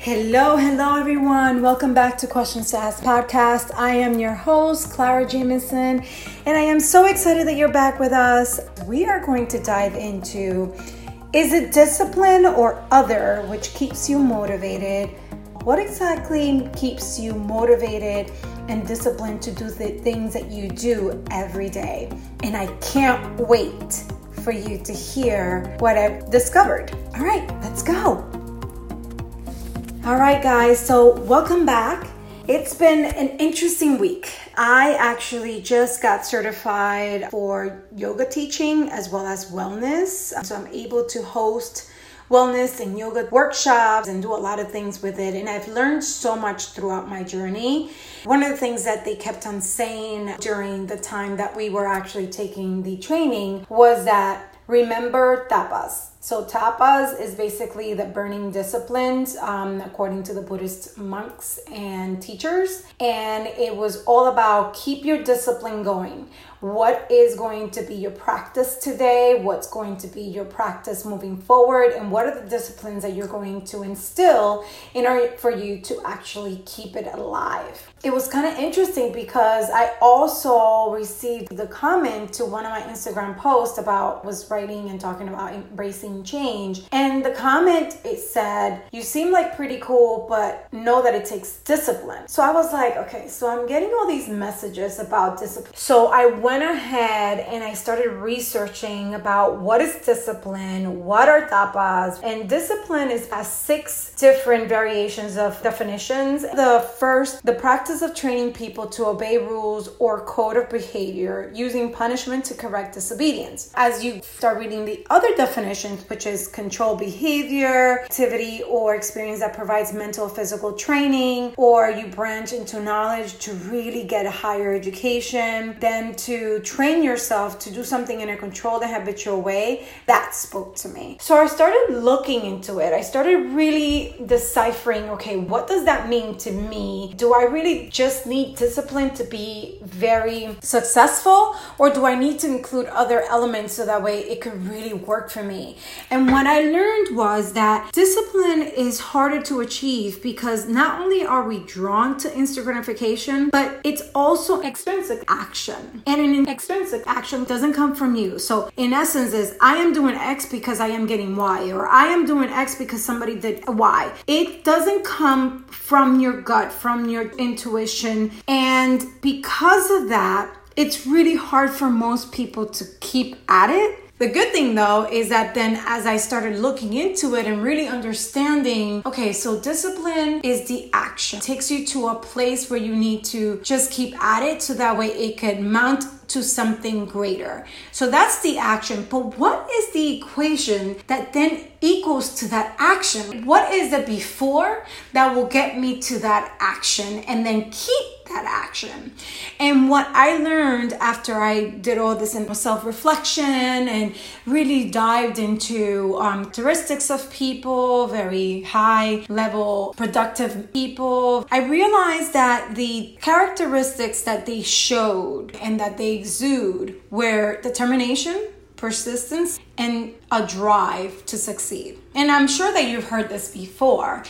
Hello everyone, welcome back to Questions to Ask podcast. I am your host, Clara Jameson, and I am so excited that you're back with us. We are going to dive into, is it discipline or other which keeps you motivated? What exactly keeps you motivated and disciplined to do the things that you do every day? And I can't wait for you to hear what I've discovered. All right, let's go. All right, guys, so welcome back. It's been an interesting week. I actually just got certified for yoga teaching as well as wellness. So I'm able to host wellness and yoga workshops and do a lot of things with it. And I've learned so much throughout my journey. One of the things that they kept on saying during the time that we were actually taking the training was that remember tapas. So tapas is basically the burning disciplines, according to the Buddhist monks and teachers. And it was all about keep your discipline going. What is going to be your practice today? What's going to be your practice moving forward? And what are the disciplines that you're going to instill in order for you to actually keep it alive? It was kind of interesting because I also received the comment to one of my Instagram posts about was writing and talking about embracing change. And the comment, it said, you seem like pretty cool, but know that it takes discipline. So I was like, okay, so I'm getting all these messages about discipline. So I went ahead and I started researching about what is discipline, what are tapas, and discipline is has 6 different variations of definitions. The first, the practice of training people to obey rules or code of behavior using punishment to correct disobedience. As you start reading the other definitions, which is control behavior, activity, or experience that provides mental, physical training, or you branch into knowledge to really get a higher education, then to train yourself to do something in a controlled and habitual way. That spoke to me. So I started looking into it. I started really deciphering, okay, what does that mean to me? Do I really just need discipline to be very successful, or do I need to include other elements so that way it could really work for me? And what I learned was that discipline is harder to achieve because not only are we drawn to instant gratification, but it's also extrinsic action. And an extrinsic action doesn't come from you. So in essence is, I am doing X because I am getting Y, or I am doing X because somebody did Y. It doesn't come from your gut, from your intuition. And because of that, it's really hard for most people to keep at it. The good thing though is that then as I started looking into it and really understanding, okay, so discipline is the action. It takes you to a place where you need to just keep at it so that way it could mount to something greater. So that's the action. But what is the equation that then equals to that action? What is the before that will get me to that action and then keep that action? And what I learned after I did all this in self-reflection and really dived into heuristics of people, very high level productive people, I realized that the characteristics that they showed and that they exude were determination, persistence, and a drive to succeed. And I'm sure that you've heard this before,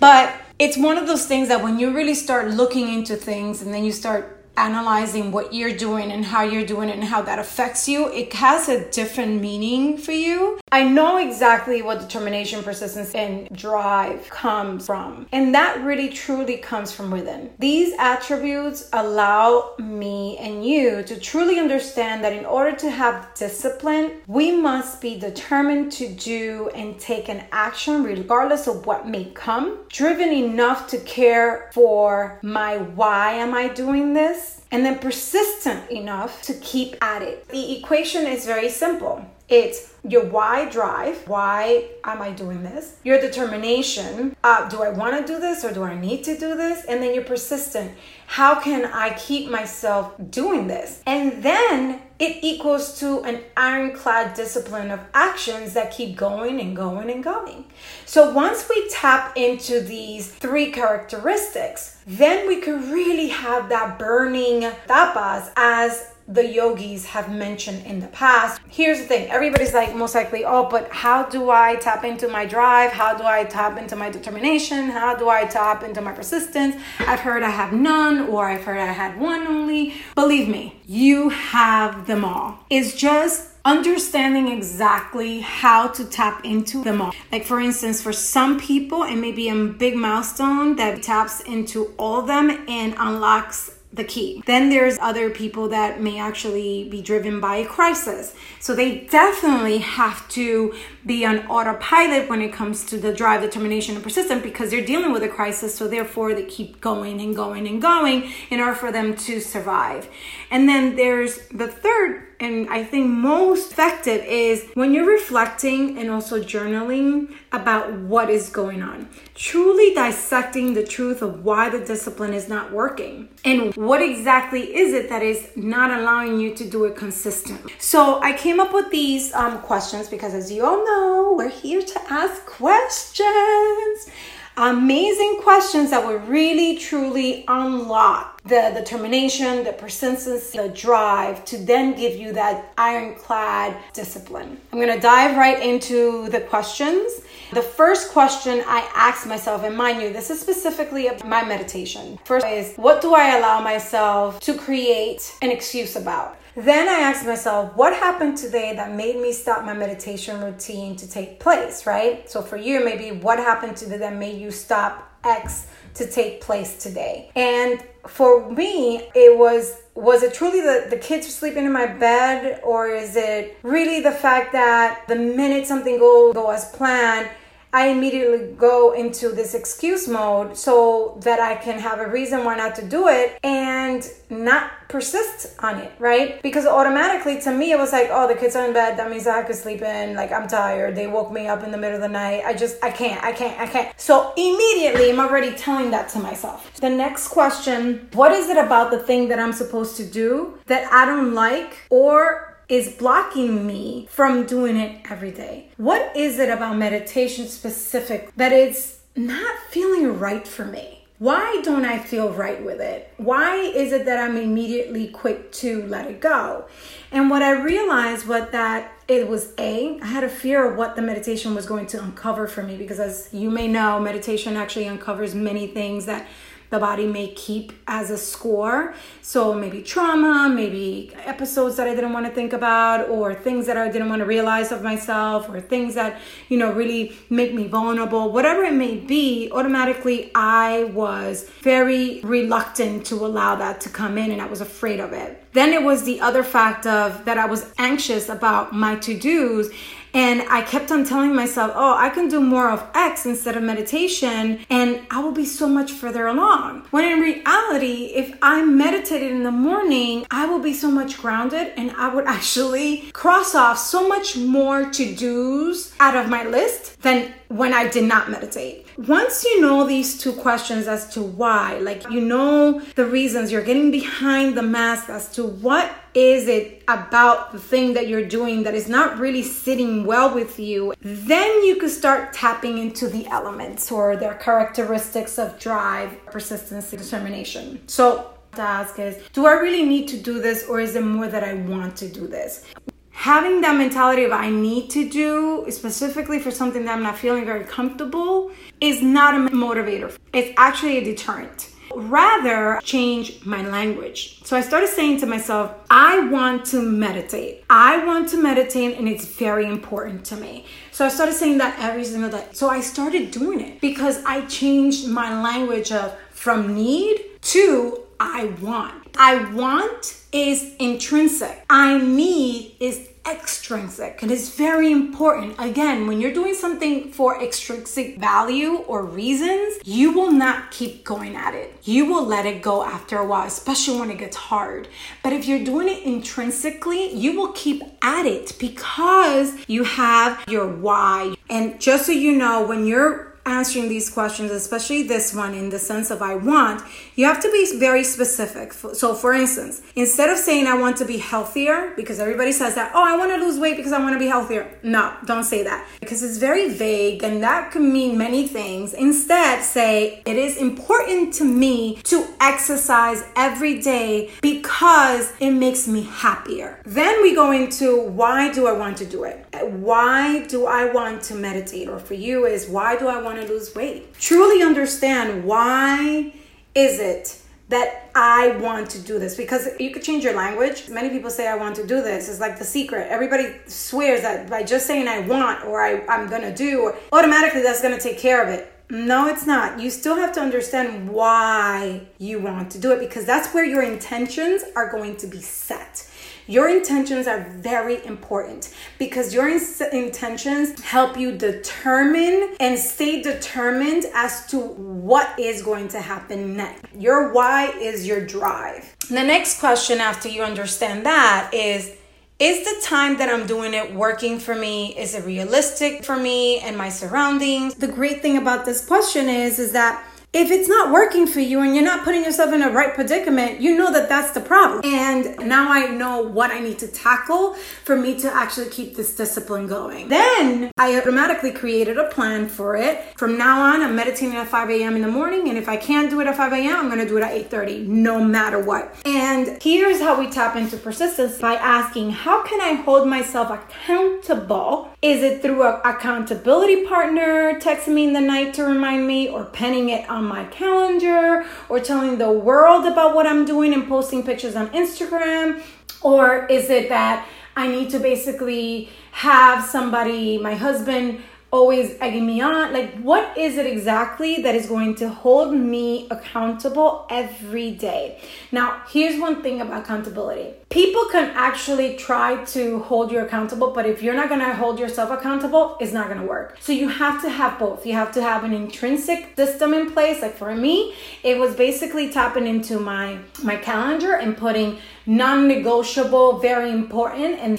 but it's one of those things that when you really start looking into things and then you start analyzing what you're doing and how you're doing it and how that affects you, it has a different meaning for you. I know exactly what determination, persistence, and drive comes from. And that really truly comes from within. These attributes allow me and you to truly understand that in order to have discipline, we must be determined to do and take an action regardless of what may come, driven enough to care for my why am I doing this, and then persistent enough to keep at it. The equation is very simple. It's your why drive. Why am I doing this? Your determination. Do I want to do this or do I need to do this? And then you're persistent. How can I keep myself doing this? And then it equals to an ironclad discipline of actions that keep going and going and going. So once we tap into these 3 characteristics, then we can really have that burning tapas as the yogis have mentioned in the past. Here's the thing. Everybody's like, most likely, oh, but how do I tap into my drive? How do I tap into my determination? How do I tap into my persistence? I've heard I have none, or I've heard I had one only. Believe me, you have them all. It's just understanding exactly how to tap into them all. Like, for instance, for some people, it may be a big milestone that taps into all of them and unlocks the key. Then there's other people that may actually be driven by a crisis. So they definitely have to be on autopilot when it comes to the drive, determination, and persistence, because they're dealing with a crisis. So therefore, they keep going and going and going in order for them to survive. And then there's the third, and I think most effective, is when you're reflecting and also journaling about what is going on, truly dissecting the truth of why the discipline is not working and what exactly is it that is not allowing you to do it consistently. So I came up with these questions because, as you all know, we're here to ask questions. Amazing questions that will really, truly unlock the determination, the persistency, the drive to then give you that ironclad discipline. I'm going to dive right into the questions. The first question I asked myself, and mind you, this is specifically my meditation. First is, what do I allow myself to create an excuse about? Then I asked myself, what happened today that made me stop my meditation routine to take place, right? So for you, maybe what happened today that made you stop X to take place today? And for me, it was it truly the kids were sleeping in my bed, or is it really the fact that the minute something go as planned, I immediately go into this excuse mode so that I can have a reason why not to do it and not persist on it, right? Because automatically to me, it was like, oh, the kids are in bed. That means I could sleep in. Like, I'm tired. They woke me up in the middle of the night. I can't. So immediately, I'm already telling that to myself. The next question, what is it about the thing that I'm supposed to do that I don't like or is blocking me from doing it every day? What is it about meditation specific that it's not feeling right for me? Why don't I feel right with it? Why is it that I'm immediately quick to let it go? And what I realized was that it was I had a fear of what the meditation was going to uncover for me, because as you may know, meditation actually uncovers many things that the body may keep as a score. So maybe trauma, maybe episodes that I didn't want to think about, or things that I didn't want to realize of myself, or things that, you know, really make me vulnerable, whatever it may be. Automatically, I was very reluctant to allow that to come in, and I was afraid of it. Then it was the other fact of that I was anxious about my to-dos, and I kept on telling myself, oh, I can do more of X instead of meditation, and I will be so much further along. When in reality, if I meditated in the morning, I will be so much grounded, and I would actually cross off so much more to-dos out of my list than when I did not meditate. Once you know these two questions as to why, like, you know the reasons, you're getting behind the mask as to what is it about the thing that you're doing that is not really sitting well with you, then you can start tapping into the elements or their characteristics of drive, persistence, determination. So the ask is, do I really need to do this, or is it more that I want to do this? Having that mentality of I need to do, specifically for something that I'm not feeling very comfortable, is not a motivator. It's actually a deterrent. Rather, change my language. So I started saying to myself, I want to meditate. I want to meditate, and it's very important to me. So I started saying that every single day. So I started doing it because I changed my language of from need to I want. I want is intrinsic. I need is extrinsic, and it's very important. Again, when you're doing something for extrinsic value or reasons, you will not keep going at it. You will let it go after a while, especially when it gets hard. But if you're doing it intrinsically, you will keep at it because you have your why. And just so you know, when you're answering these questions, especially this one in the sense of I want, you have to be very specific. So for instance, instead of saying I want to be healthier, because everybody says that, oh, I want to lose weight because I want to be healthier. No, don't say that because it's very vague and that can mean many things. Instead, say it is important to me to exercise every day because it makes me happier. Then we go into why do I want to do it? Why do I want to meditate? Or for you is why do I want to lose weight? Truly understand why is it that I want to do this, because you could change your language. Many people say I want to do this. It's like The Secret. Everybody swears that by just saying I want or I'm gonna do, or automatically that's gonna take care of it. No, it's not. You still have to understand why you want to do it, because that's where your intentions are going to be set. Your intentions are very important because your intentions help you determine and stay determined as to what is going to happen next. Your why is your drive. The next question after you understand that is the time that I'm doing it working for me? Is it realistic for me and my surroundings? The great thing about this question is that if it's not working for you and you're not putting yourself in a right predicament, you know that that's the problem. And now I know what I need to tackle for me to actually keep this discipline going. Then I automatically created a plan for it. From now on, I'm meditating at 5 a.m. in the morning. And if I can't do it at 5 a.m., I'm going to do it at 8:30, no matter what. And here's how we tap into persistence by asking, how can I hold myself accountable? Is it through an accountability partner texting me in the night to remind me, or penning it on my calendar, or telling the world about what I'm doing and posting pictures on Instagram? Or is it that I need to basically have somebody, my husband, always egging me on? Like, what is it exactly that is going to hold me accountable every day? Now, here's one thing about accountability. People can actually try to hold you accountable, but if you're not going to hold yourself accountable, it's not going to work. So you have to have both. You have to have an intrinsic system in place. Like for me, it was basically tapping into my calendar and putting non-negotiable, very important, and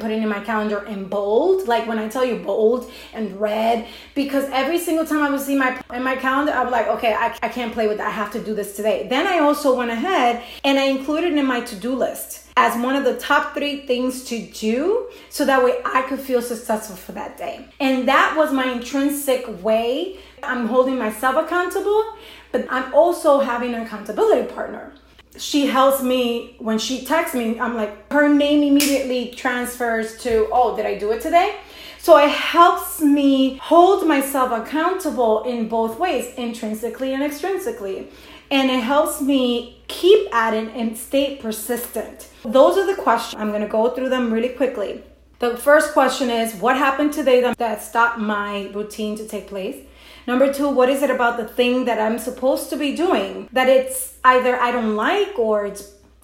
putting in my calendar in bold. Like when I tell you bold and red, because every single time I would see my calendar, I would like, okay, I can't play with that. I have to do this today. Then I also went ahead and I included in my to-do list as one of the top 3 things to do, so that way I could feel successful for that day. And that was my intrinsic way. I'm holding myself accountable, but I'm also having an accountability partner. She helps me when she texts me. I'm like, her name immediately transfers to, oh, did I do it today? So it helps me hold myself accountable in both ways, intrinsically and extrinsically. And it helps me keep at it and stay persistent. Those are the questions. I'm going to go through them really quickly. The first question is, what happened today that stopped my routine to take place? Number 2, what is it about the thing that I'm supposed to be doing that it's either I don't like, or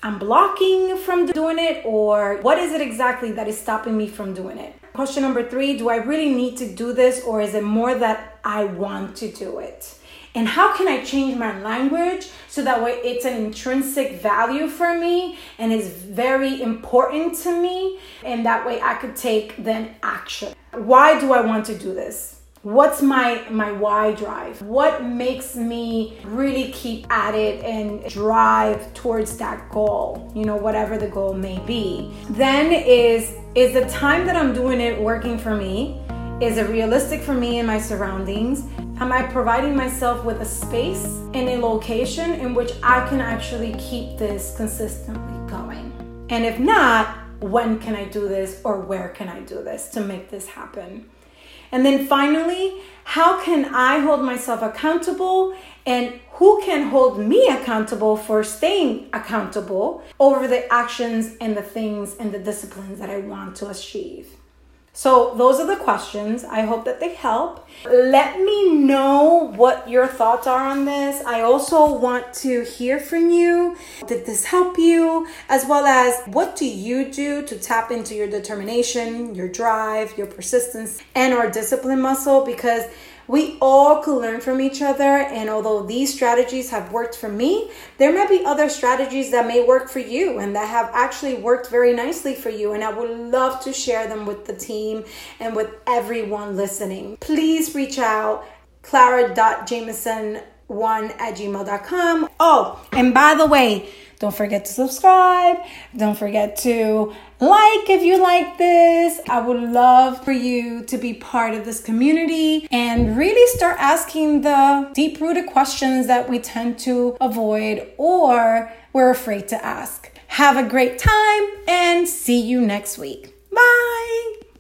I'm blocking from doing it, or what is it exactly that is stopping me from doing it? Question number 3, do I really need to do this, or is it more that I want to do it? And how can I change my language so that way it's an intrinsic value for me and is very important to me, and that way I could take then action? Why do I want to do this? What's my why drive? What makes me really keep at it and drive towards that goal? You know, whatever the goal may be. Then is the time that I'm doing it working for me? Is it realistic for me and my surroundings? Am I providing myself with a space and a location in which I can actually keep this consistently going? And if not, when can I do this, or where can I do this to make this happen? And then finally, how can I hold myself accountable, and who can hold me accountable for staying accountable over the actions and the things and the disciplines that I want to achieve? So those are the questions. I hope that they help. Let me know what your thoughts are on this. I also want to hear from you. Did this help you? As well as, what do you do to tap into your determination, your drive, your persistence, and our discipline muscle? Because we all could learn from each other. And although these strategies have worked for me, there may be other strategies that may work for you and that have actually worked very nicely for you. And I would love to share them with the team and with everyone listening. Please reach out. clara.jameson1@gmail.com. Oh, and by the way, don't forget to subscribe. Don't forget to like if you like this. I would love for you to be part of this community and really start asking the deep-rooted questions that we tend to avoid or we're afraid to ask. Have a great time and see you next week. Bye.